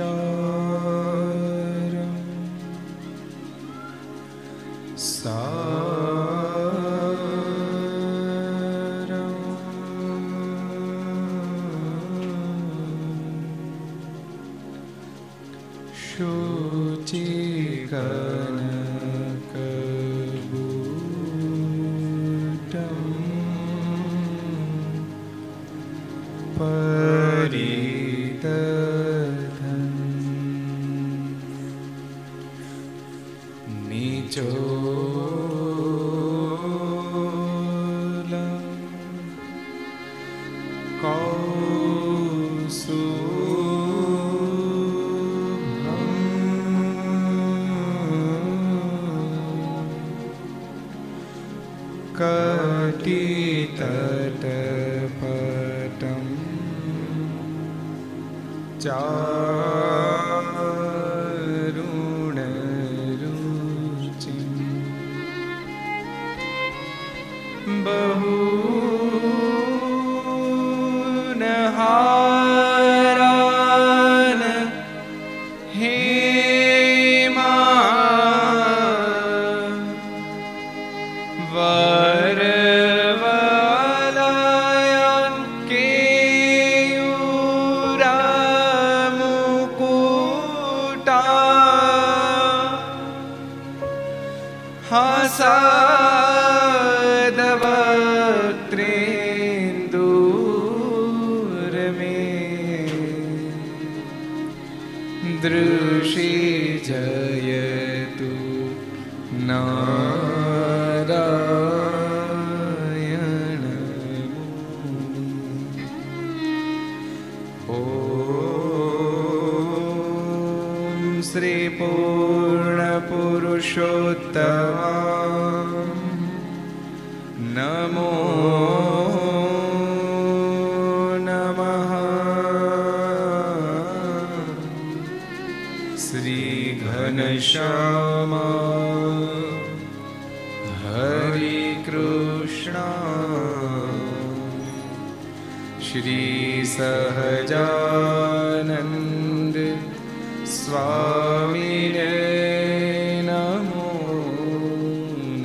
sharam saram shuchikana Katitatapatam Charunaruchim Bahunaham Drushi jayatu narayana Om Sri Purna Purushottama Namo Shama Hare Krishna Shri Sahajanand Swamine Namo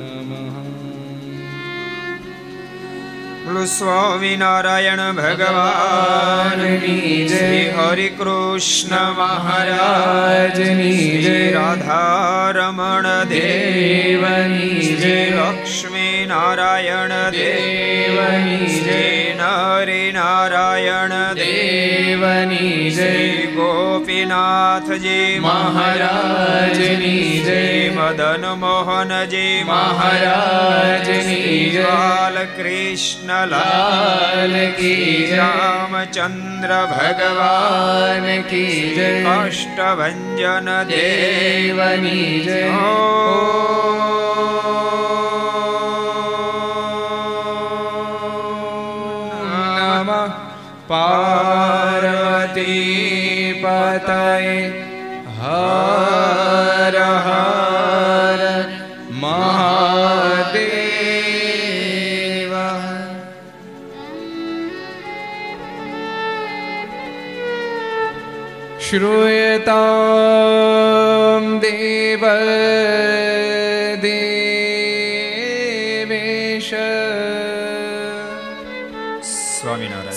Namaha Swami Narayana Bhagavan Ki Jai Hare Krishna Maharaj Ki Jai Radharamana Deva Ki Jai Lakshmi Narayana Deva Ki Jai Nari Narayana Deva Ki Jai Gopinath Ji Maharaj Ki Jai Madan Mohan Ji Maharaj Ki Jai Bal Krishna Lal Ki Jai Ramachandra Bhagavan Ki Jai Ashtavanjana Deva Ki Jai Om Namah Parvati Pataye Har Har Mahadev Shruyatam Deva Devesha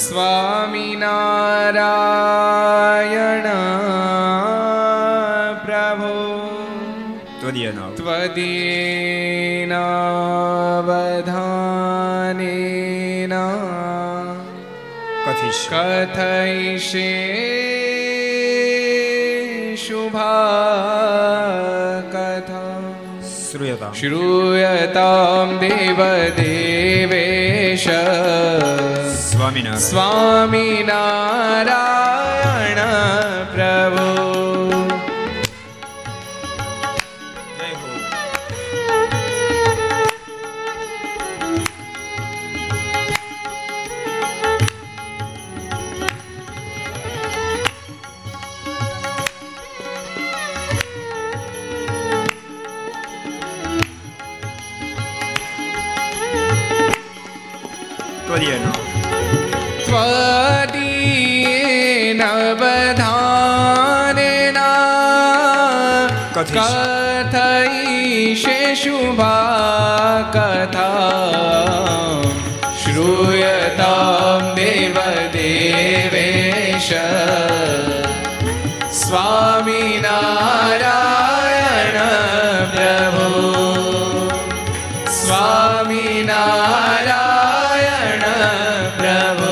Swaminarayana Prabhu Tvadina Vadhanena Kathaishe Shruyatam Deva Devesha Swaminarayana Prabhu Twadina Vadhane कथई शुभा कथा श्रूयतां देवदेवेश स्वामीनारायण प्रभो स्वामीनारायण प्रभो।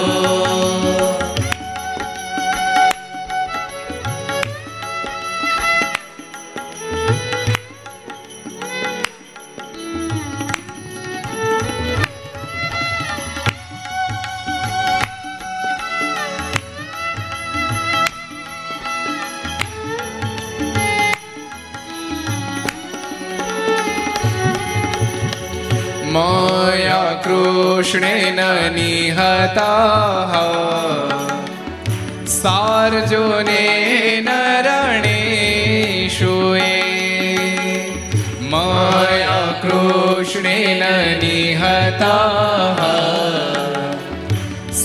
माया कृष्णेन निहताः सार्जुनेन रणेषु माया कृष्णेन निहताः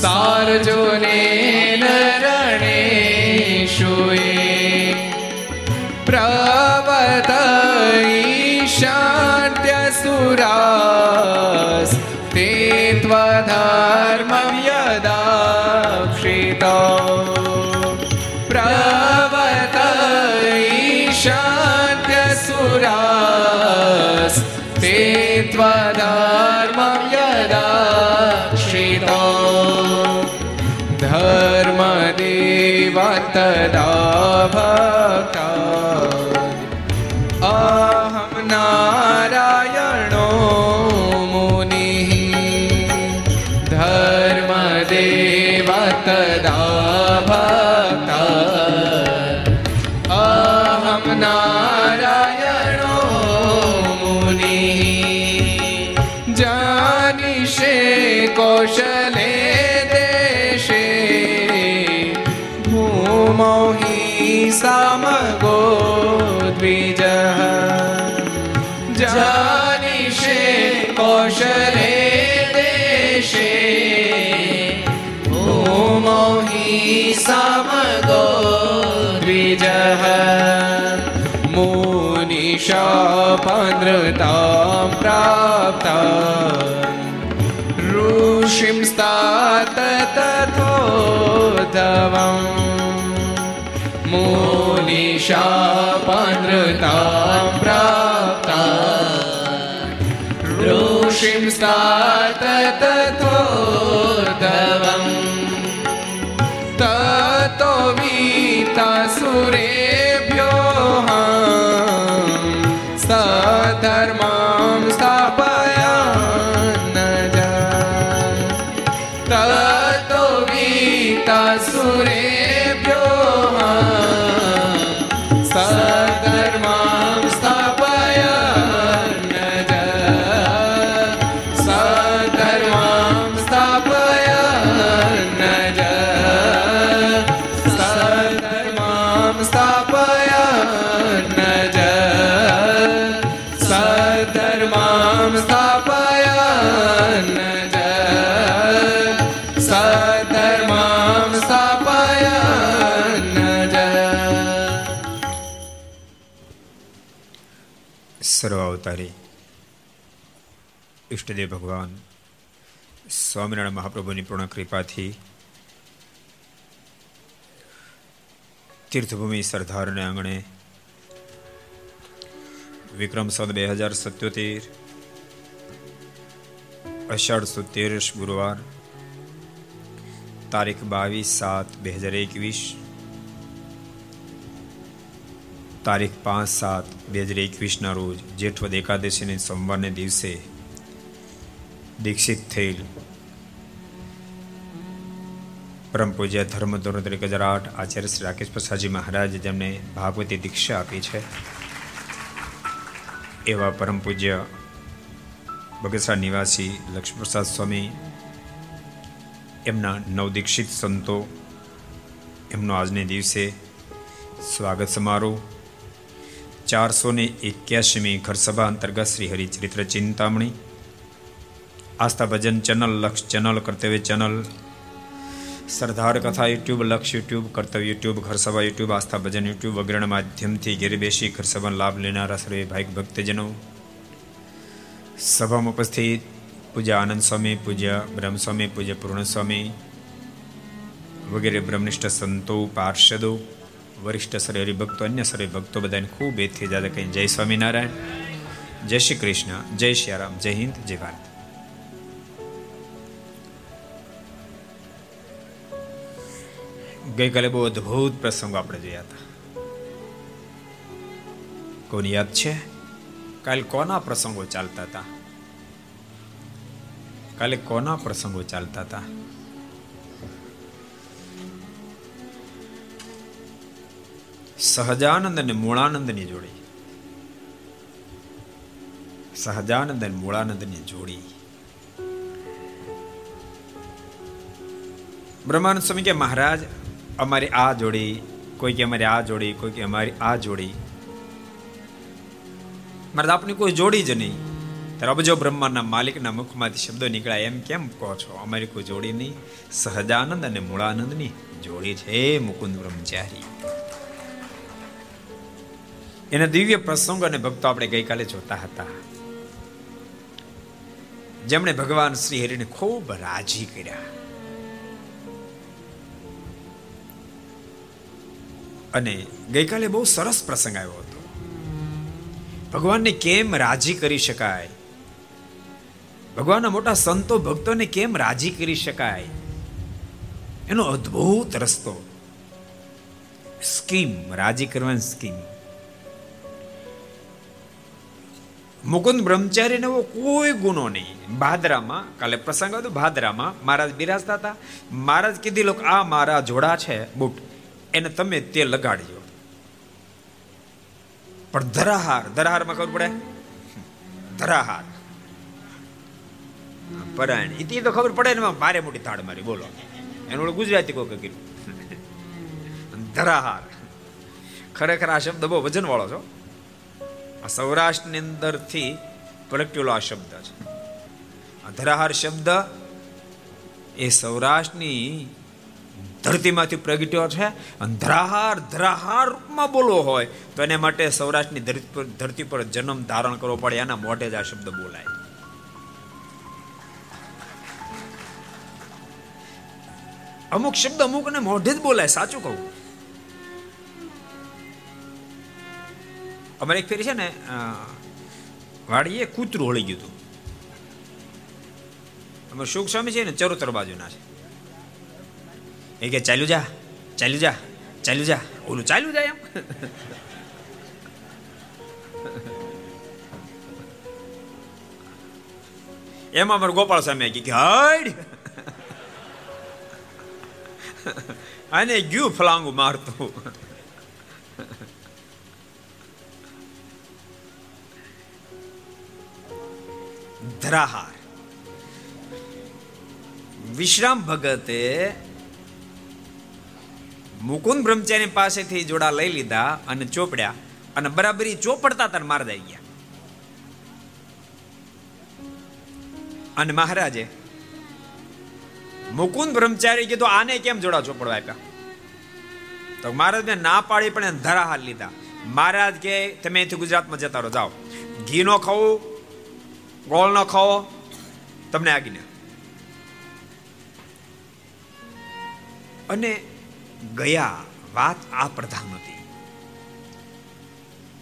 सार्जुनेन रणेषु प्रवत ईशाद्यसुरा ते त्वधर्मं यदाश्रितो प्रवत ईशाद्यसुरास्ते त्वधर्मं यदाश्रितो धर्मदेवं तदा भक्ता अहं नारायणो मुनिः धर्मदेवं तदा भक्ता अहं नारायणो मुनिः। जानिषे कौशले देशे भूमौ हि सामगो द्विजः जानिषे कौशले देशे भूमौ हि सामगो द्विजः। मुनिशापनृतां प्राप्ता ऋषिं स्तात तथोद्धवम् मुनिशापनृतां प्राप्ता ऋषिं स्तात तथोद्धवम्। ततो वीतासुरेभ्योऽह सधर्मां स्थापयन्नज ततो वीतासुरेभ्योऽह सधर्मां स्थापयन्नज सधर्मां स्थापयन्नज सधर्मां स्थापयन्नज सधर्मां स्थापयन्नज सधर्मां स्थापयन्नज। सर्वावतारी ઈષ્ટદેવ ભગવાન સ્વામિનારાયણ મહાપ્રભુની પૂર્ણ કૃપાથી તીર્થભૂમિ સરદારને આંગણે વિક્રમ સંવત 2077 અષાઢ સુદ 13 ગુરુવાર તારીખ 22/7/2021 તારીખ 5/7/2021ના રોજ જેઠવદ એકાદશીને સોમવારને દિવસે દીક્ષિત થયેલ પરમ પૂજ્ય ધર્મધોરણ 2008 આચાર્ય શ્રી રાકેશ પ્રસાદજી મહારાજ જેમને ભાગવતી દીક્ષા આપી છે એવા પરમ પૂજ્ય બગસરા નિવાસી લક્ષ્મીપ્રસાદ સ્વામી એમના નવદીક્ષિત સંતો એમનો આજને દિવસે સ્વાગત સમારોહ 481મી ઘરસભા અંતર્ગત Shri Haricharitra Chintamani Aastha Bhajan channel, Laksh channel, Kartavya channel, Sardar Katha YouTube, Laksh YouTube, Kartavya YouTube, Gharsabha YouTube, Aastha Bhajan YouTube વગેરેના માધ્યમથી ઘેર બેસી ઘરસભાનો લાભ લેનારા શ્રી ભાઈ ભક્તજનો, સભામાં ઉપસ્થિત પૂજ્ય આનંદ સ્વામી, પૂજ્ય બ્રહ્મસ્વામી, પૂજ્ય પૂર્ણસ્વામી વગેરે બ્રહ્મનિષ્ઠ સંતો, પાર્ષદો, વરિષ્ઠ શ્રી હરિભક્તો, અન્ય શ્રી ભક્તો બધાને ખૂબ એથી દાદા કહીને જય સ્વામિનારાયણ, જય શ્રી કૃષ્ણ, જય શ્યારામ, જય હિન્દ, જય ભારત. ગઈકાલે બહુ અદભુત પ્રસંગો આપણે જોયા હતા. કોની યાદ છે? કાલે કોના પ્રસંગો ચાલતા હતા? કાલે કોના પ્રસંગો ચાલતા હતા? સહજાનંદ અને મૂળાનંદની જોડી, સહજાનંદ અને મૂળાનંદની જોડી. બ્રહ્માનંદ સ્વામી કે મહારાજ અમારી આ જોડી, કોઈ કે અમારી આ જોડી, કોઈ કે અમારી આ જોડી. મારા આપની કોઈ જોડી જ નહીં. રબજો બ્રહ્માના માલિકના મુખમાંથી શબ્દો નીકળ્યા, એમ કેમ કહો છો? અમારી કોઈ જોડી નહીં, સહજાનંદ અને મૂળાનંદની જોડી છે. મુકુંદ બ્રહ્મચારી, એના દિવ્ય પ્રસંગો અને ભક્તો આપણે ગઈકાલે જોતા હતા, જેમણે ભગવાન શ્રી હરિને ખૂબ રાજી કર્યા અને ગઈકાલે બહુ સરસ પ્રસંગ આવ્યો હતો. ભગવાનને કેમ રાજી કરી શકાય, ભગવાનના મોટા સંતો ભક્તોને કેમ રાજી કરી શકાય, એનો અદ્ભુત રસ્તો, સ્કીમ, રાજી કરવાની સ્કીમ. મુકુંદ બ્રહ્મચારીને એવો કોઈ ગુનો નહીં. ભાદરામાં કાલે પ્રસંગ હતો. ભાદરામાં મહારાજ બિરાજતા હતા. મહારાજ કીધી, લોકો આ મારા જોડા છે બૂટ, એને તમે તે લગાડજો. પણ ધરાહાર, ધરાહારમાં ખબર પડે, ધરાહાર પરાયણ ઈ તો ખબર પડે ને, મારે મોટી તાડ મારી બોલો, એનું ગુજરાતી કોકે કીધું ધરાહાર. ખરેખર આ શબ્દ બહુ વજન વાળો છો. આ સૌરાષ્ટ્રની અંદરથી પલટ્યો આ શબ્દ છે. આ ધરાહાર શબ્દ એ સૌરાષ્ટ્રની ધરતીમાંથી પ્રગટ્યો છે. ધરાહાર, ધરાહાર રૂપમાં બોલવો હોય તો એને માટે સૌરાષ્ટ્રની ધરતી પર જન્મ ધારણ કરવો પડે, એના મોઢે જ આ શબ્દ બોલાય. અમુક શબ્દ અમુક ને મોઢે જ બોલાય, સાચું કહું. અમારે એક ફેરી છે ને, વાડીએ કૂતરું હોળી ગયું હતું. અમારે સુખ સ્વામી છે ને, ચરોતર બાજુના છે. એ કે ચાલ્યું જા, ચાલ્યું જા, ચાલ્યું જા. ઓલું ચાલ્યું જાય, એમ એમાં મારું ગોપાલ સામે કે હડ આને ગયું ફલાંગું મારતું. ધરાહાર. વિશ્રામ ભગતે મુકુંદ બ્રહ્મચારી પાસેથી જોડા લઈ લીધા અને ચોપડ્યા, અને બરાબરી ચોપડતા તને માર દઈ ગયા. અને મહારાજે મુકુંદ બ્રહ્મચારી કીધું, આને કેમ જોડા ચોપડવા આપ્યા? તો મહારાજને ના પાડી, પણ એને ધરાહાર લીધા. મહારાજ કે તમે અહીંથી ગુજરાતમાં જતા રહો, જાઓ, ઘી નો ખાવો, ગોળ નો ખાવો, તમને આજ્ઞા. અને ગયા. વાત આ પ્રધાન હતી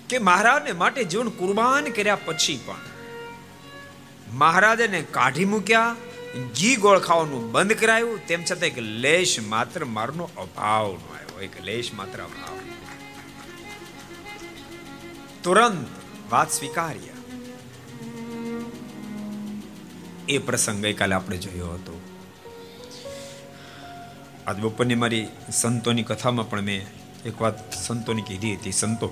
કે મહારાજને માટે જીવન કુરબાન કર્યા પછી પણ મહારાજને કાઢી મૂક્યા, ઘી ગોળ ખાવાનું બંધ કરાયું, તેમ છતાં એક લેશ માત્ર મારનો અભાવ ન આવ્યો, એક લેશ માત્ર અભાવ. તુરંત વાત સ્વીકાર્યા. એ પ્રસંગ ગઈકાલે આપણે જોયો હતો. આજ બપોરની મારી સંતોની કથામાં પણ મેં એક વાત સંતોની કીધી હતી. સંતો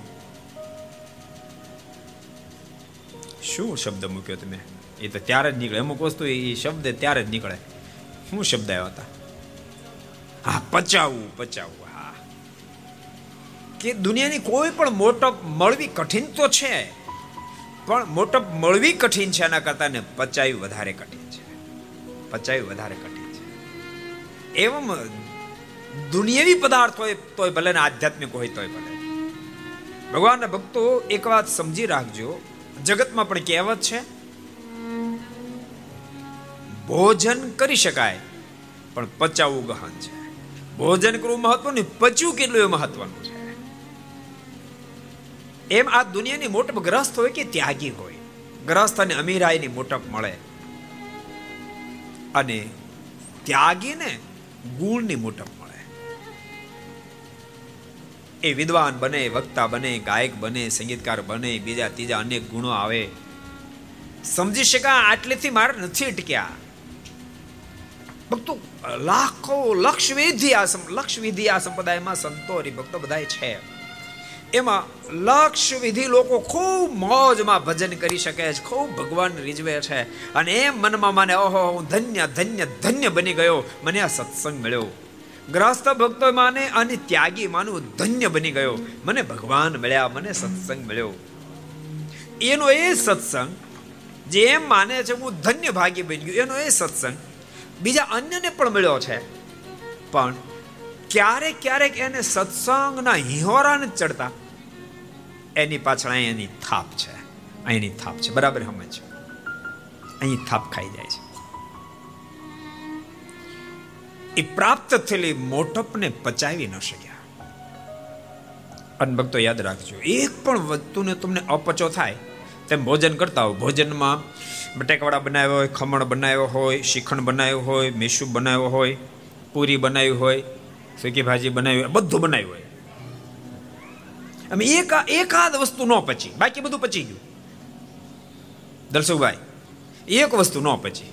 શું શબ્દ મૂક્યો તમે? એ તો ત્યારે જ નીકળે. અમુક વસ્તુ એ શબ્દ ત્યારે જ નીકળે. શું શબ્દ આવ્યા હતા? હા, પચાવવું, પચાવવું. હા, કે દુનિયાની કોઈ પણ મોટપ મળવી કઠિન તો છે, પણ મોટપ મળવી કઠિન છે એના કરતા ને પચાવી વધારે કઠિન છે. પચાવી વધારે કઠિન. એવમ દુનિયાવી પદાર્થ હોય તોય ભલે ને આધ્યાત્મિક હોય તોય ભલે. ભગવાનના ભક્તો એક વાત સમજી રાખજો, જગતમાં પણ કહેવત છે, ભોજન કરી શકાય પણ પચાવવું ગહન છે. ભોજન કરવું મહત્વનું નહીં, પચવું કેટલું એ મહત્વનું છે. એમ આ દુનિયાની મોટપ ગ્રસ્ત હોય કે ત્યાગી હોય, ગ્રસ્ત અને અમીરાઈની મોટપ મળે અને ત્યાગીને ગુણની મોટપ મળે. એ વિદ્વાન બને, વક્તા બને, ગાયક બને, સંગીતકાર બને, બીજા ત્રીજા અનેક ગુણો આવે. સમજી શકા આટલેથી માર નથી અટક્યા. ભક્તો લાખો લક્ષ વિધિ આ સંપ્રદાયમાં સંતો હરિભક્તો બધા છે. એમાં લક્ષ વિધિ લોકો ખૂબ મોજમાં ભજન કરી શકે છે, ખૂબ ભગવાન રીઝવે છે અને એમ મનમાં માને ઓહો હું ધન્ય બની ગયો, મને આ સત્સંગ મળ્યો. ગ્રહસ્થ ભક્તો માને અને ત્યાગી માનું ધન્ય બની ગયો, મને ભગવાન મળ્યા, મને સત્સંગ મળ્યો. એનો એ સત્સંગ જે એમ માને છે હું ધન્ય ભાગી બની ગયો, એનો એ સત્સંગ બીજા અન્યને પણ મળ્યો છે. પણ ક્યારેક ક્યારેક એને સત્સંગના હિહોરાને ચડતા એની પાછળ અહીંની થાપ છે. બરાબર સમજ, અહીં થાપ ખાઈ જાય છે. એ પ્રાપ્ત થયેલી મોટપને પચાવી ન શક્યા. અને ભક્તો યાદ રાખજો, એક પણ વસ્તુને તમને અપચો થાય તેમ ભોજન કરતા હોય, ભોજનમાં બટેકાવડા બનાવ્યો હોય, ખમણ બનાવ્યો હોય, શીખણ બનાવ્યું હોય, મેસું બનાવ્યો હોય, પૂરી બનાવી હોય, સૂકી ભાજી બનાવી હોય, બધું બનાવ્યું હોય. અમે એકાદ વસ્તુ ન પચી, બાકી બધું પચી ગયું. દર્શકભાઈ, એક વસ્તુ ન પચી,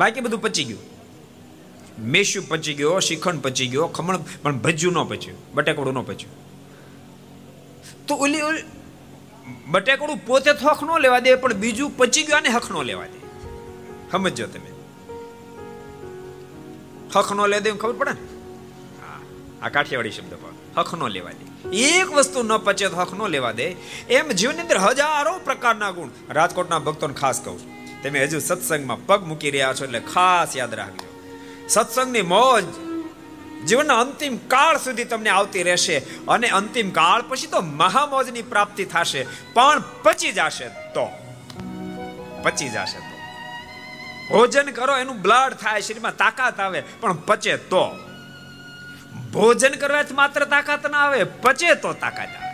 બાકી બધું પચી ગયું. મેસું પચી ગયો, શીખણ પચી ગયો, ખમણ પણ ભજ્યું ન પચ્યું, બટેકવડું ન પચ્યું. તો ઓલી બટેકડું પોતે તો હક નો લેવા દે, પણ બીજું પચી ગયું અને હક નો લેવા દે. સમજો તમે, હક નો લે દે, ખબર પડે ને? આ કાઠિયાવાડી શબ્દ પર હક નો લેવા દે. એક વસ્તુ ન પચે તો હક નો લેવા દે. એમ જીવનની અંદર હજારો પ્રકારના ગુણ. રાજકોટના ભક્તોને ખાસ કહું, તમે હજુ સત્સંગમાં પગ મૂકી રહ્યા છો એટલે ખાસ યાદ રાખજો. સત્સંગની મોજ જીવનના અંતિમ કાળ સુધી તમને આવતી રહેશે અને અંતિમ કાળ પછી તો મહામોજની પ્રાપ્તિ થશે, પણ પચી જશે તો ભોજન કરો, એનું બ્લડ થાય, શરીરમાં તાકાત આવે, પણ પચે તો. ભોજન કરવાથી માત્ર તાકાત ના આવે, પચે તો તાકાત આવે.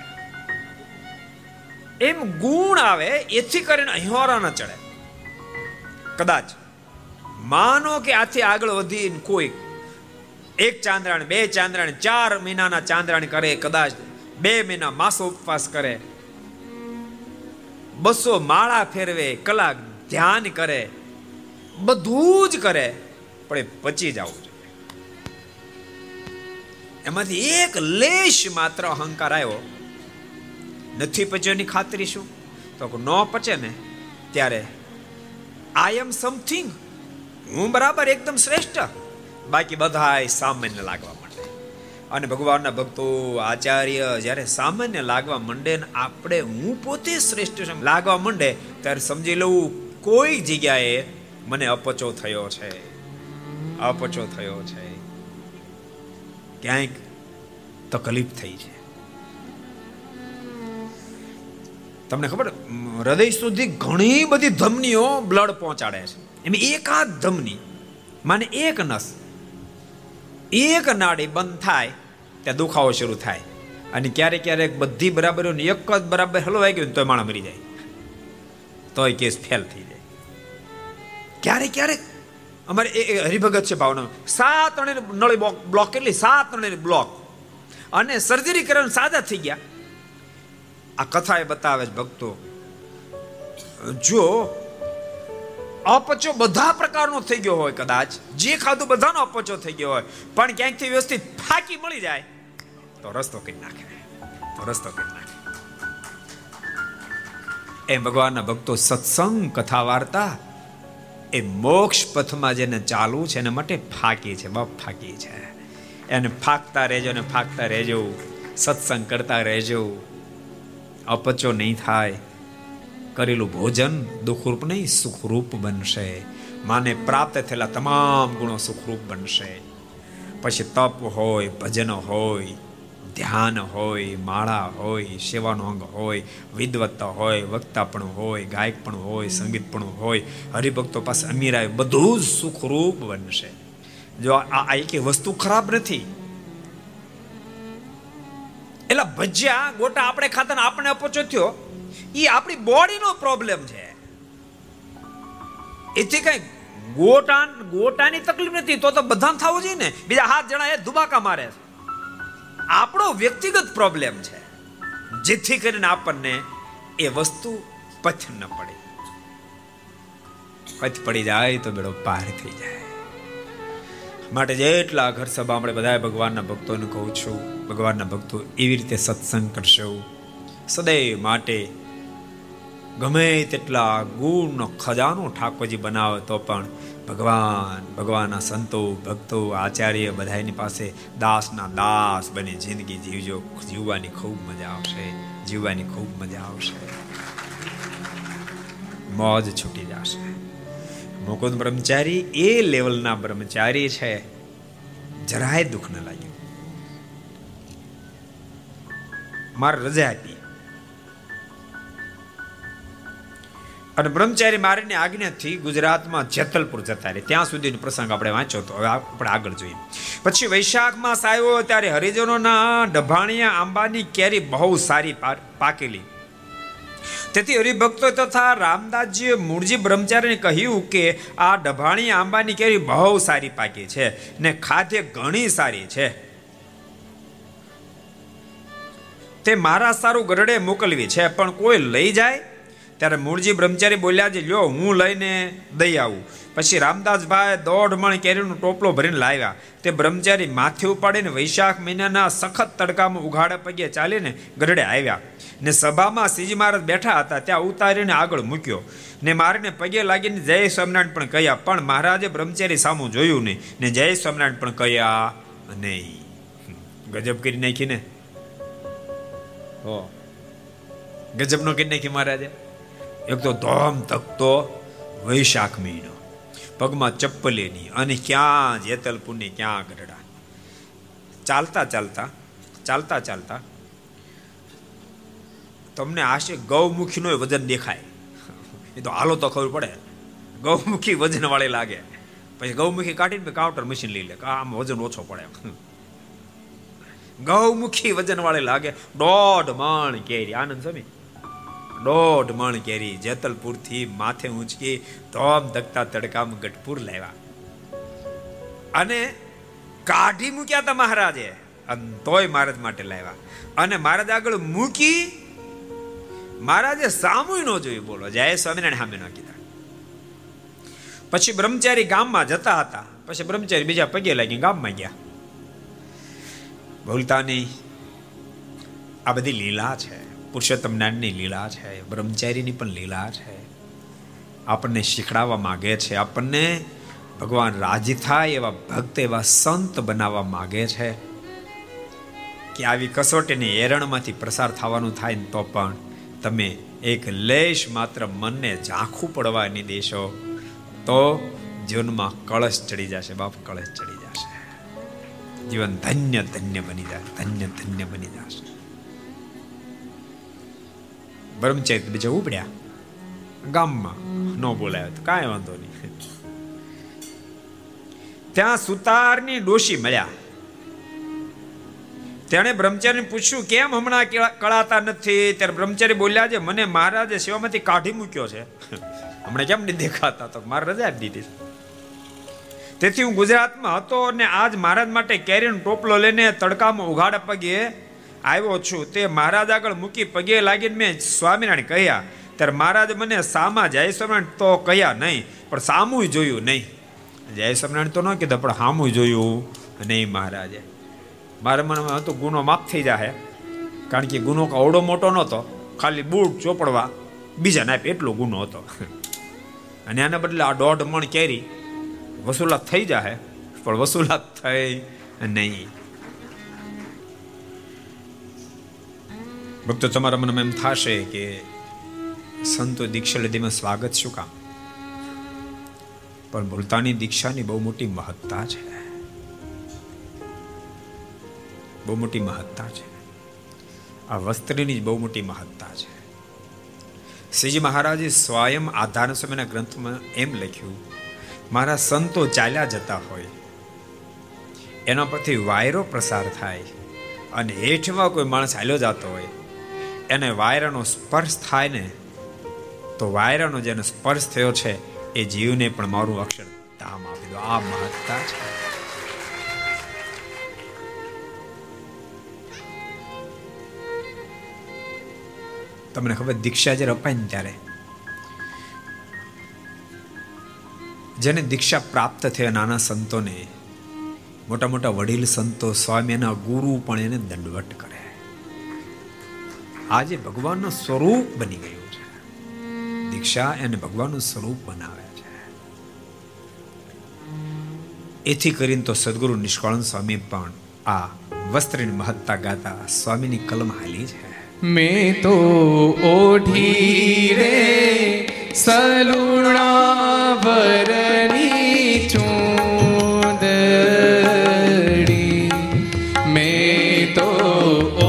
એમ ગુણ આવે, એથી કરીને અહિંવારા ન ચડે. કદાચ માનો કે આથી આગળ વધીને કોઈ એક ચાંદ્રાણ, બે ચાંદ્રાણ, 4 મહિનાના ચાંદ્રાણ કરે, કદાચ 2 મહિના માસો ઉપવાસ કરે, 200 માળા ફેરવે, કલાક ધ્યાન કરે, બધું જ કરે, પણ એ પચી જવું જોઈએ. એમાંથી એક લેશ માત્ર અહંકાર આવ્યો, નથી પચ્યોની ખાતરી શું? તો ન પચે ને ત્યારે આઈ એમ સમથિંગ, હું બરાબર એકદમ શ્રેષ્ઠ, બાકી બધાય સામાન્ય લાગવા માંડે. અને ભગવાનના ભક્તો આચાર્ય જ્યારે સામાન્ય લાગવા માંડે ને આપણે હું પોતે શ્રેષ્ઠ લાગવા માંડે ત્યારે સમજી લઉં કોઈ જગ્યાએ મને અપચો થયો છે, ક્યાંક તકલીફ થઈ છે. તમને ખબર, હૃદય સુધી ઘણી બધી ધમનીઓ બ્લડ પહોંચાડે છે. એમ એકાદ ધમની માને એક નસ, એક નાડી બંધ થાય ત્યાં દુખાવો શરૂ થાય. અને ક્યારેક ક્યારેક બધી બરાબર હોય ને એક જ બરાબર હલવાઈ ગયું ને તોય માણસ મરી જાય, તોય કેસ ફેલ થઈ જાય. ક્યારેક ક્યારેક અમારે હરિભગત છે ભાવના, 7 અણેની નળી બ્લોક, કેટલી 7 અણેની બ્લોક, અને સર્જરી કરીને સાજા થઈ ગયા. આ કથા એ બતાવે છે ભક્તો, જો અપચો બધા પ્રકારનો થઈ ગયો હોય, કદાચ જે ખાધું બધાનો અપચો થઈ ગયો હોય, પણ ક્યાંકથી વ્યવસ્થિત ફાકી મળી જાય તો રસ્તો કરી નાખે. એ ભગવાનના ભક્તો, સત્સંગ કથા વાર્તા એ મોક્ષ પથમાં જેને ચાલવું છે એના માટે ફાકી છે, બપ ફાકી છે. એને ફાકતા રહેજો, સત્સંગ કરતા રહેજો, અપચો નહીં થાય. કરેલું ભોજન દુઃખરૂપ નહીં સુખરૂપ બનશે. માને પ્રાપ્ત થયેલા તમામ ગુણો સુખરૂપ બનશે. પછી તપ હોય, ભજન હોય, ધ્યાન હોય, માળા હોય, સેવાનો અંગ હોય, વિદવત્તા હોય, વક્તા પણ હોય, ગાયક પણ હોય, સંગીત પણ હોય, હરિભક્તો પાસે અમીર આવે, બધું જ સુખરૂપ બનશે. જો આ એક વસ્તુ ખરાબ નથી. એટલે ભજીયા ગોટા આપણે ખાતા ને આપણે અપચો થયો, એ આપણી બોડીનો પ્રોબ્લેમ છે. એથી કઈ ગોટાની તકલીફ નથી, તો બધાને થવું જોઈએ ને. બીજા 7 જણા એ ધુબાકા મારે છે, આપણો વ્યક્તિગત પ્રોબ્લેમ છે. જેથી કરીને આપણને એ વસ્તુ પથ ન પડે, પથ પડી જાય તો બેડો પાર થઈ જાય. માટે જેટલા ઘર સભા આપણે બધા ભગવાનના ભક્તોને કહું છું, ભગવાનના ભક્તો એવી રીતે સત્સંગ કરશો સદૈવ માટે. ગમે તેટલા ગુણનો ખજાનો ઠાકોરજી બનાવે તો પણ ભગવાનના સંતો, ભક્તો, આચાર્ય બધાની પાસે દાસના દાસ બની જિંદગી જીવજો. જીવવાની ખૂબ મજા આવશે, જીવવાની ખૂબ મજા આવશે, મોજ છૂટી જશે. મુકુંદ બ્રહ્મચારી એ લેવલના બ્રહ્મચારી છે, જરાય દુઃખ ન લાગ્યું. મારે રજા આપી અને બ્રહ્મચારી મારીની આજ્ઞાથી ગુજરાતમાં જેતલપુર જતા રહે. ત્યાં સુધીનો પ્રસંગ આપણે વાંચ્યો હતો. હવે આપણે આગળ જોઈએ. પછી વૈશાખ માસ આવ્યો ત્યારે હરિજનોના ડભાણિયા આંબાની કેરી બહુ સારી પાકેલી. તેથી હરિભક્તો તથા રામદાસજીએ મૂળજી બ્રહ્મચારીને કહ્યું કે આ ડભાણિયા આંબાની કેરી બહુ સારી પાકી છે ને ખાધે ઘણી સારી છે, તે મારા સારું ગરડે મોકલવી છે, પણ કોઈ લઈ જાય? ત્યારે મૂળજી બ્રહ્મચારી બોલ્યા છે, લ્યો હું લઈને દઈ આવું. પછી રામદાસભાઈ 1.5 મણ કેરીનો ટોપલો ભરીને લાવ્યા. તે બ્રહ્મચારી માથે ઉપાડીને વૈશાખ મહિનાના સખત તડકામાં ઉઘાડા પગે ચાલીને ગરડે આવ્યા ને સભામાં શ્રીજી મહારાજ બેઠા હતા, ત્યાં ઉતારીને આગળ મૂક્યો ને મારીને પગે લાગીને જય સ્વામિનારાયણ પણ કહ્યા, પણ મહારાજે બ્રહ્મચારી સામું જોયું નહીં ને જય સ્વામિનારાયણ પણ કહ્યા નહીં. ગજબ કરી નાખીને, હો ગજબ નો કરી નાખી મહારાજે. એક તો ધોમ ધકતો વૈશાખ મહિનો, પગમાં ચપ્પલે નહીં, અને ક્યાં જેતલપુર ને ક્યાં ગઢડા. ચાલતા તમને આશે ગૌમુખી નો વજન દેખાય. એ તો હાલો તો ખબર પડે, ગૌમુખી વજન વાળી લાગે. પછી ગૌમુખી કાઢીને કાઉન્ટર મશીન લઈ લે, આમ વજન ઓછો પડે. ગૌમુખી વજન વાળી લાગે. 1.5 મણ કેરી, આનંદ સ્વામી 1.5 મણ કેરી જેતલપુર થી માથે ઊંચકી ધોમ ધકતા તડકામાં ગઢપુર લાવ્યા અને કાઢી મૂક્યા હતા મહારાજે. અને તોય મહારાજ માટે લાવ્યા અને મહારાજ આગળ મૂકી. મહારાજે સામું ન જોયું, બોલો જય સ્વામિનારાયણ સામે ન કીધા. પછી બ્રહ્મચારી ગામમાં જતા હતા. પછી બ્રહ્મચારી બીજા પગે લાગી ગામમાં ગયા. બોલતાની આ બધી લીલા છે, પુરુષોત્તમ જ્ઞાનની લીલા છે, બ્રહ્મચારીની પણ લીલા છે. આપણને શીખડાવવા માગે છે, આપણને ભગવાન રાજી થાય એવા ભક્ત, એવા સંત બનાવવા માગે છે કે આવી કસોટીની એરણમાંથી પ્રસાર થવાનું થાય ને તો પણ તમે એક લેશ માત્ર મનને ઝાંખું પડવા નહીં દેશો તો જીવનમાં કળશ ચડી જશે બાપ, કળશ ચડી જશે. જીવન ધન્ય ધન્ય બની જશે, ધન્ય ધન્ય બની જશે. બ્રહ્મચારી બીજા ઉપડ્યા ગામમાં, ન બોલાયો તો કાંઈ વાંધો નહીં. ત્યાં સુતારની ડોશી મળ્યા. તેણે બ્રહ્મચારીને પૂછ્યું, કેમ હમણાં કળાતા નથી? ત્યારે બ્રહ્મચારી બોલ્યા છે, મને મહારાજે સેવામાંથી કાઢી મૂક્યો છે, હમણાં કેમ નહીં દેખાતા? તો મારે રજા આપી દીધી, તેથી હું ગુજરાતમાં હતો અને આજ મહારાજ માટે કેરીનો ટોપલો લઈને તડકામાં ઉઘાડા પગે આવ્યો છું. તે મહારાજ આગળ મૂકી પગે લાગીને મેં સ્વામિનારાયણ કહ્યા. ત્યારે મહારાજ મને સામા જય સ્વામિનારાયણ તો કહ્યા નહીં, પણ સામું જોયું નહીં. જય સ્વામિનારાયણ તો ન કીધા, પણ સામું જોયું નહીં. મહારાજે મારા મનમાં હતું ગુનો માફ થઈ જાય, કારણ કે ગુનો અવડો મોટો નહોતો, ખાલી બૂટ ચોપડવા બીજા નાપ એટલો ગુનો હતો. અને આના બદલે આ 1.5 મણ કેરી વસૂલાત થઈ જાય, પણ વસૂલાત થઈ નહીં. ભક્તો, તમારા મનમાં એમ થશે કે સંતો દીક્ષા લીધીમાં સ્વાગત શું કામ? પણ ભૂલતાની દીક્ષાની બહુ મોટી મહત્તા છે. બહુ મોટી મહત્તા છે. આ વસ્ત્રની જ બહુ મોટી મહત્તા છે. શ્રીજી મહારાજે સ્વયં આધાર સમયના ગ્રંથમાં એમ લખ્યું, મારા સંતો ચાલ્યા જતા હોય એના પરથી વાયરો પ્રસાર થાય અને હેઠમાં કોઈ માણસ ચાલ્યો જતો હોય એને વાયરાનો સ્પર્શ થાય ને તો વાયરાનો જેનો સ્પર્શ થયો છે એ જીવને પણ મારું અક્ષરધામ આપી દો. આ મહત્તા છે. તમને ખબર, દીક્ષા જ્યારે અપાય ને ત્યારે જેને દીક્ષા પ્રાપ્ત થયા નાના સંતોને મોટા મોટા વડીલ સંતો સ્વામી એના ગુરુ પણ એને દંડવટ કરે. આજે ભગવાનનું સ્વરૂપ બની ગયું છે. દીક્ષા એને ભગવાનનું સ્વરૂપ બનાવે છે. એથી કરીને તો સદગુરુ નિષ્કળાનંદ સ્વામી પણ આ વસ્ત્રની મહત્તા ગાતા સ્વામીની કલમ હાલી છે. મેં તો ઓઢી રે સલુણા વરની ચૂંદડી, મેં તો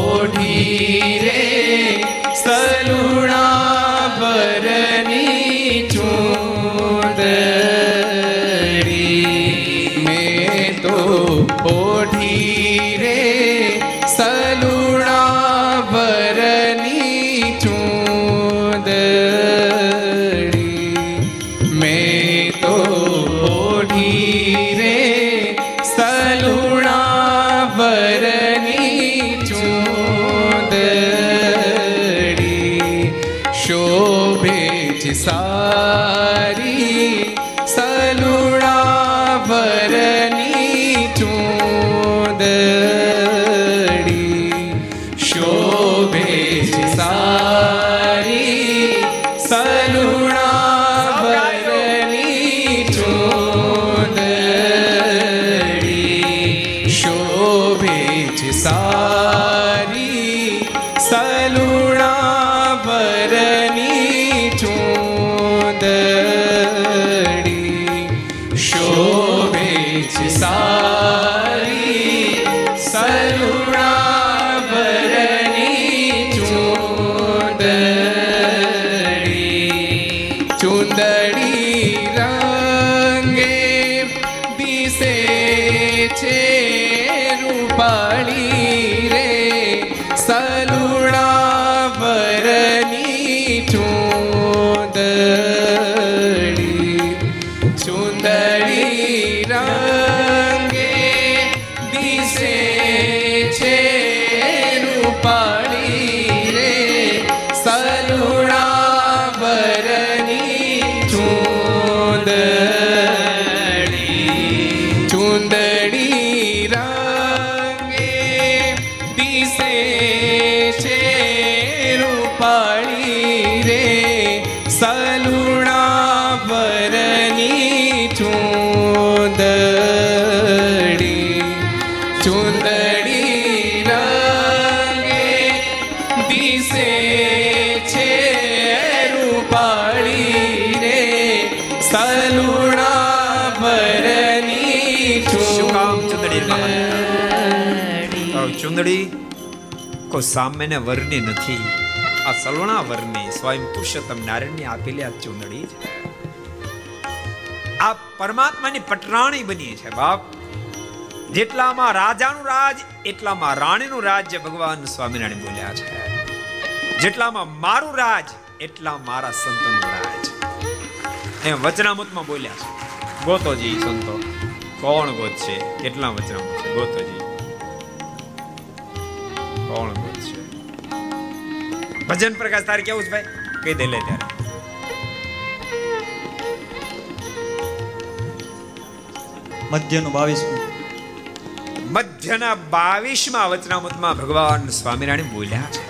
ઓઢી રે સલુણા વરની ચૂંદડી, મેં તો ઓઢી રે સલુણા વરની ચૂંદડી, મેં તો ઓઢી રે સલુણા વરની ચૂંદડી, શોભે છે સારી સલુણા વરની ચૂંદડી, શોભે છે સારી સલુણા વરની ચૂંદડી, શોભે છે સારી સલુણા વરની ચૂંદડી, શોભે છે સારી સલુણા વરની ચૂંદડી, ચૂંદડી રંગે દિશે છે રૂપાળી રે સલુણા વરની ચૂંદડી, ચૂંદડી રંગે દિશે છે રૂપાળી રે સલુણા વરની ચૂંદડી, ચૂંદડી રંગે દિશે છે રૂપાળી રે સલુણા વરની ચૂંદડી, ચૂંદડી રંગે દિશે છે રૂપાળી રે સલુણા વરની ચૂંદડી કોઈ સામાન્ય વર્ણની નથી. આ સલુણા વર્ણની સ્વયં પુરુષોત્તમ નારાયણની આપેલી આ ચૂંદડી છે. આ પરમાત્માની પટરાણી બની છે બાપ. જેટલામાં રાજાનું રાજ એટલામાં રાણીનું રાજ્ય ભગવાન સ્વામિનારાયણ બોલ્યા છે. જેટલામાં મારું રાજ એટલા મારા સંતનું રાજ. એ વચનામૃતમાં બોલ્યા છે. ગોતોજી સંતો કોણ ગોતશે? કેટલા વચનામૃત છે? ગોતોજી કોણ ગોતશે? ભજન પ્રકાશ તારે કેવું છે ભાઈ? કહી દે લે ત્યારે. મધ્યનું 22મું. મધ્યના 22મા વચનામૃતમાં ભગવાન સ્વામિનારાયણ બોલ્યા છે.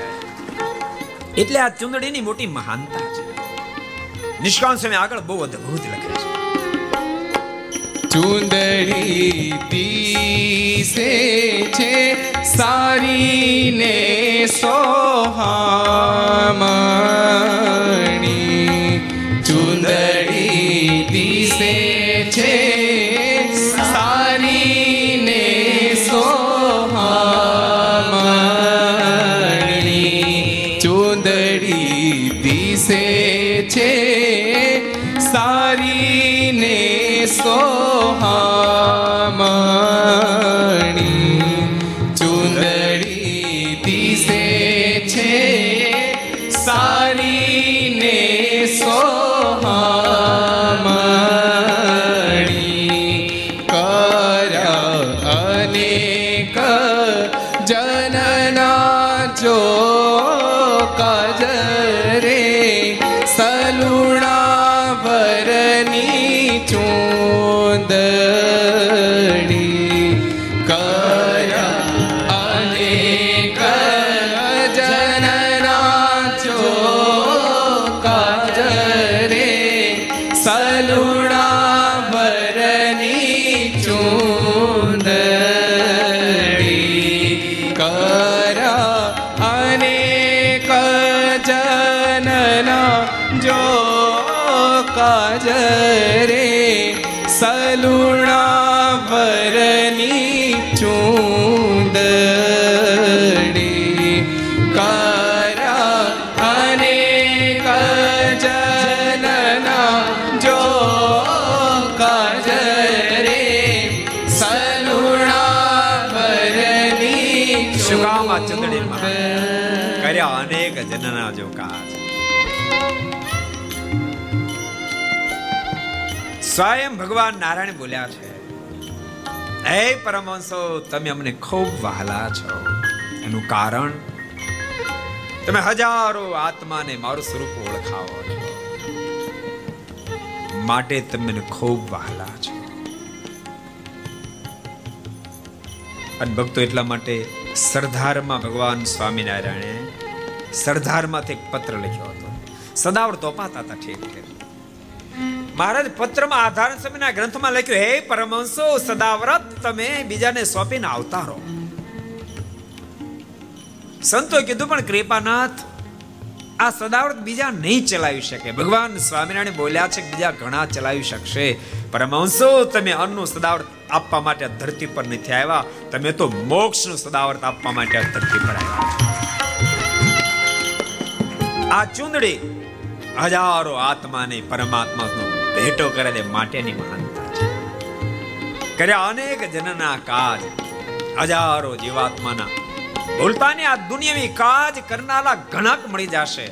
એટલે આ ચૂંદડીની મોટી મહાનતા છે. નિષ્કામ સમય આગળ બહુ અદ્ભુત લખે છે. ચૂંદડી દિશે છે સારી ને સોહામણી, ચૂંદડી દિશે છે સારી ને સોહા સોહામણી ચુંદડી દિશે છે સારી ને સોહામણી કર અનેક જનના જો કજરે સલુણા સ્વયં ભગવાન નારાયણ બોલ્યા છે, હે પરમહંસો, તમે અમને ખૂબ વહાલા છો. એનું કારણ, તમે હજારો આત્માને મારું સ્વરૂપ ઓળખાવો છો, માટે તમે ખૂબ વહાલા છો. અને ભક્તો, એટલા માટે સરદારમાં ભગવાન સ્વામિનારાયણે સરદારમાંથી એક પત્ર લખ્યો હતો. સદાવર તોપાતા હતા ઠેક. મહારાજ પત્રમાં આધાર સમયના ગ્રંથમાં લખ્યું, હે પરમહંસો, સદાવ્રત તમે બીજાને સોંપીને આવતા રહો. સંતો કીધું, પણ કૃપાનાથ, આ સદાવ્રત બીજા નહીં ચલાવી શકે. ભગવાન સ્વામિનારાયણ બોલ્યા છે કે બીજા ઘણા ચલાવી શકશે. પરમહંસો, તમે અન્નનું સદાવ્રત આપવા માટે ધરતી પર નથી આવ્યા, તમે તો મોક્ષનું સદાવ્રત આપવા માટે આ ધરતી પર આવ્યા. આ ચુંદડી હજારો આત્માને પરમાત્માનો ભેટો કરે તે માટેની મહાનતા છે. કર્યા અનેક જનના કાજ, હજારો જીવાત્માના બોલતાને આ દુનિયાની કાજ કરનારા ઘણાક મળી જશે,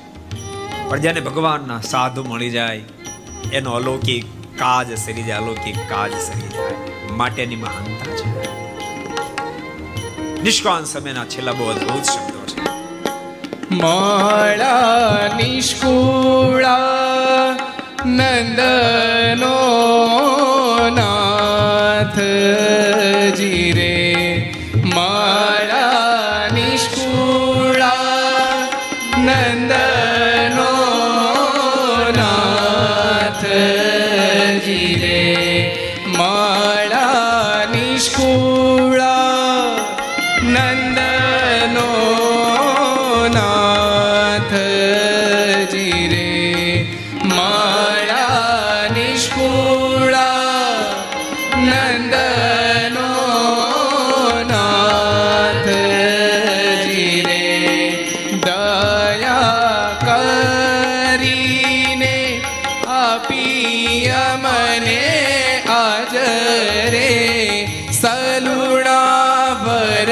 પણ જેને ભગવાનના સાધુ મળી જાય એનો અલૌકિક કાજ સરી જાય, અલૌકિક કાજ સરી જાય માટેની મહાનતા છે. નિષ્કામ સમયના છેલ્લા બહુ અદભુત શબ્દો છે. માળા નિષ્કુળા નંદનો નાથજી રે, માળા નિષ્કુળા નંદનો નાથજી રે, માળા નિષ્કુળા નંદનો નાથજી રે, સલુણા પર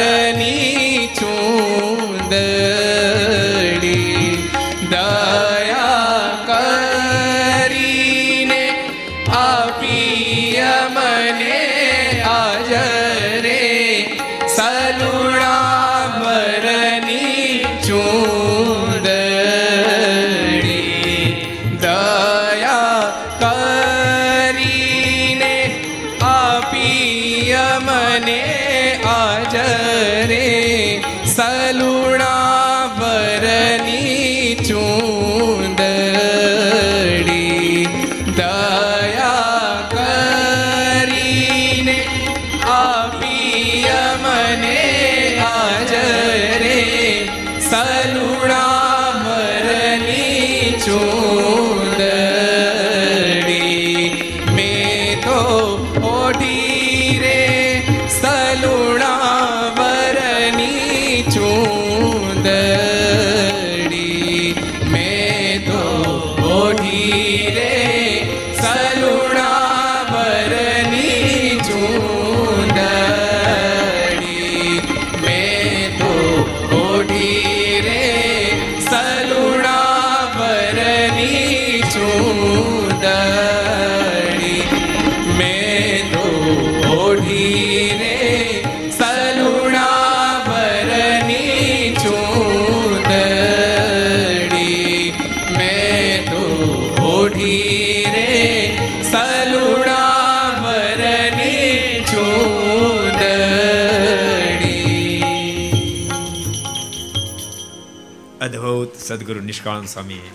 અદ્ભુત સદગુરુ નિષ્કાળ સ્વામીએ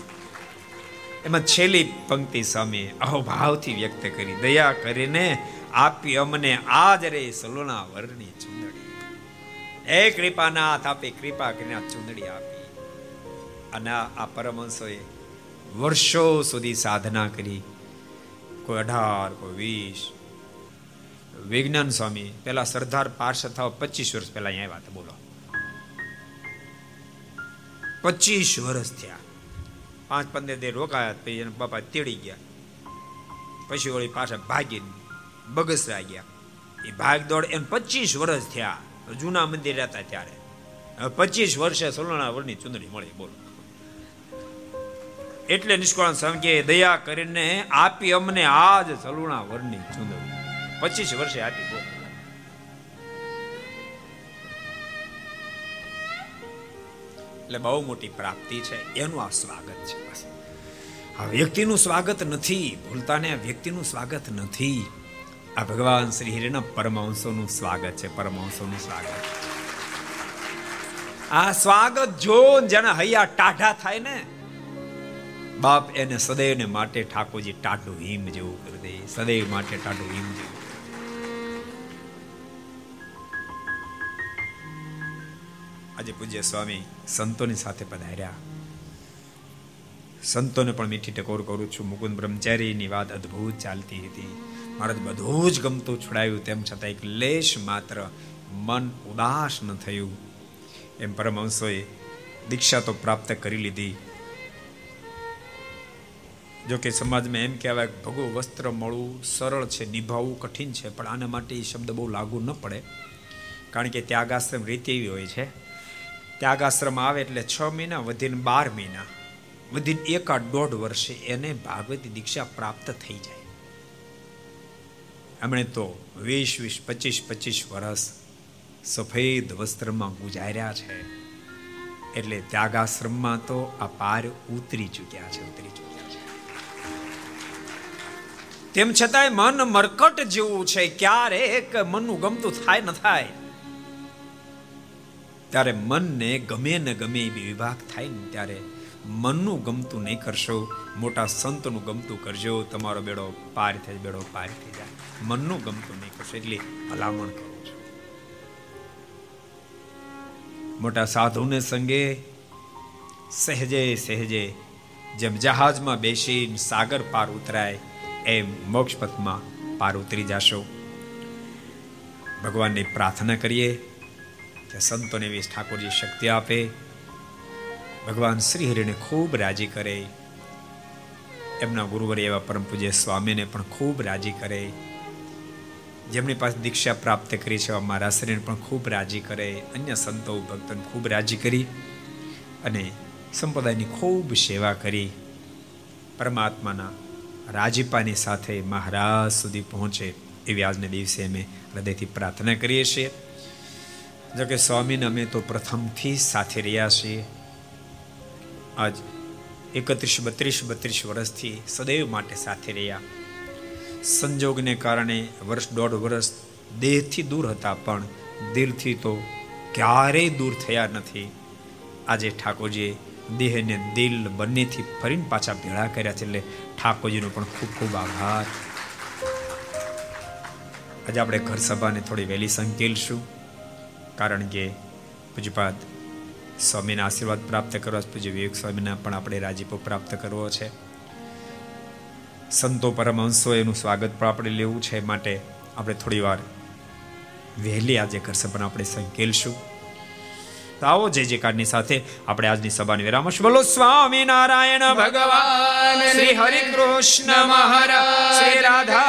એમાં છેલ્લી પંક્તિ સ્વામીએ અહોભાવથી વ્યક્ત કરી, દયા કરીને આપી અમને આજ રે સલોના વરની ચુંદડી, એ કૃપાનાથ આપે કૃપા કરીને આ ચુંદડી આપી. અને આ પરમહંસોએ વર્ષો સુધી સાધના કરી, કોઈ 18 કોઈ 20. વિજ્ઞાન સ્વામી પેલા સરદાર પાર્ષદ થવા 25 વર્ષ પહેલા અહીંયા આવ્યા. બોલો 25 વર્ષ થયા. 5-15 દે રોકાયા, પછી એના બાપા તેડી ગયા, પછી વળી પાછા ભાગીને બગસરા ગયા. એ ભાગ દોડ એને 25 વર્ષ થયા. જૂના મંદિર રહેતા ત્યારે 25 વર્ષે સોલણા વરની ચુંદડી મળી. બોલો એટલે નિષ્કાળ સ્વામી કે દયા કરીને આપી અમને આજ સોલણા વરની ચુંદડી, 25 વર્ષે આપી. બોલ એટલે બહુ મોટી પ્રાપ્તિ છે. એનું આ સ્વાગત છે. આ વ્યક્તિનું સ્વાગત નથી, ભૂલતા ને, આ વ્યક્તિનું સ્વાગત નથી, આ ભગવાન શ્રી હરિના પરમહંસોનું સ્વાગત છે. પરમહંસોનું સ્વાગત આ સ્વાગત જો જેના હૈયા ટાઢા થાય ને બાપ, એને સદૈવને માટે ઠાકોરજી ટાઢું હિમ જેવું કરી દે. સદૈવ માટે ટાઢું હિમ જેવું. આજે પૂજ્ય સ્વામી સંતોની સાથે પધાર્યા. સંતોને પણ મીઠી ટકોર કરું છું. મુકુંદ બ્રહ્મચારીની વાત અદ્ભુત ચાલતી હતી. મહારાજ બધું જ ગમતું છોડાયું, તેમ છતાં એક લેશ માત્ર મન ઉદાસ ન થયું. એમ પરમહંસોએ દીક્ષા તો પ્રાપ્ત કરી લીધી. જોકે સમાજમાં એમ કહેવાય ભગો વસ્ત્ર મળવું સરળ છે, નિભાવવું કઠિન છે, પણ આના માટે એ શબ્દ બહુ લાગુ ન પડે. કારણ કે ત્યાગાશ્રમ રીત એવી હોય છે, ત્યાગાશ્રમ આવે એટલે 6 મહિના વધીને 12 મહિના વધીને 1.5 વર્ષે એને ભાગવતી દીક્ષા પ્રાપ્ત થઈ જાય. એમણે તો 20-25 વર્ષ સફેદ વસ્ત્રમાં ગુજાર્યા છે. એટલે ત્યાગાશ્રમમાં તો આ પાર ઉતરી ચૂક્યા છે, ઉતરી ચૂક્યા છે. તેમ છતાંય મન મરકટ જેવું છે. ક્યારેક મનનું ગમતું થાય ન થાય, ત્યારે મનને ગમે ને ગમે એ વિભાગ થાય ને ત્યારે મનનું ગમતું નહીં કરશો, મોટા સંતનું ગમતું કરજો. તમારો બેડો પાર થઈ, બેડો પાર થઈ જાય. મનનું ગમતું નહીં કરશો, એટલે ભલામણ કરું છું. મોટા સાધુને સંગે સહેજે સહેજે જેમ જહાજમાં બેસીને સાગર પાર ઉતરાય, એમ મોક્ષપથમાં પાર ઉતરી જશો. ભગવાનને પ્રાર્થના કરીએ કે સંતોને એવી ઠાકોરજી શક્તિ આપે, ભગવાન શ્રી હરિને ખૂબ રાજી કરે, એમના ગુરુવર એવા પરમ પૂજ્ય સ્વામીને પણ ખૂબ રાજી કરે, જેમની પાસે દીક્ષા પ્રાપ્ત કરી છે એવા મારા શ્રીને પણ ખૂબ રાજી કરે, અન્ય સંતો ભક્તોને ખૂબ રાજી કરી અને સંપ્રદાયની ખૂબ સેવા કરી પરમાત્માના રાજીપાની સાથે મહારાજ સુધી પહોંચે એવી આજના દિવસે અમે હૃદયથી પ્રાર્થના કરીએ છીએ. જો કે સ્વામીને અમે તો પ્રથમથી સાથે રહ્યા છીએ. આજ 31-32 વર્ષથી સદૈવ માટે સાથે રહ્યા. સંજોગને કારણે 1.5 વર્ષ દેહથી દૂર હતા, પણ દિલથી તો ક્યારેય દૂર થયા નથી. આજે ઠાકોરજીએ દેહ અને દિલ બંનેથી ફરીને પાછા ભેળા કર્યા છે, એટલે ઠાકોરજીનો પણ ખૂબ ખૂબ આભાર. આજે આપણે ઘર સભાને થોડી વહેલી સંકેલશું, કારણ કે પૂજ્યપાદ સ્વામીના આશીર્વાદ પ્રાપ્ત કરવા, પૂજ્ય વિવેક સ્વામીના પણ આપણે રાજીપો પ્રાપ્ત કરવો છે. સંતો પરમહંસો એનું સ્વાગત પણ આપણે લેવું છે, માટે આપણે થોડી વાર વહેલી આજે ઘરસભાને આપણે સંકેલશું. તો આવો જય જયકારની સાથે આપણે આજની સભાને વિરામશું. બોલો સ્વામી નારાયણ ભગવાન, શ્રી હરિ કૃષ્ણ મહારાજ, શ્રી રાધા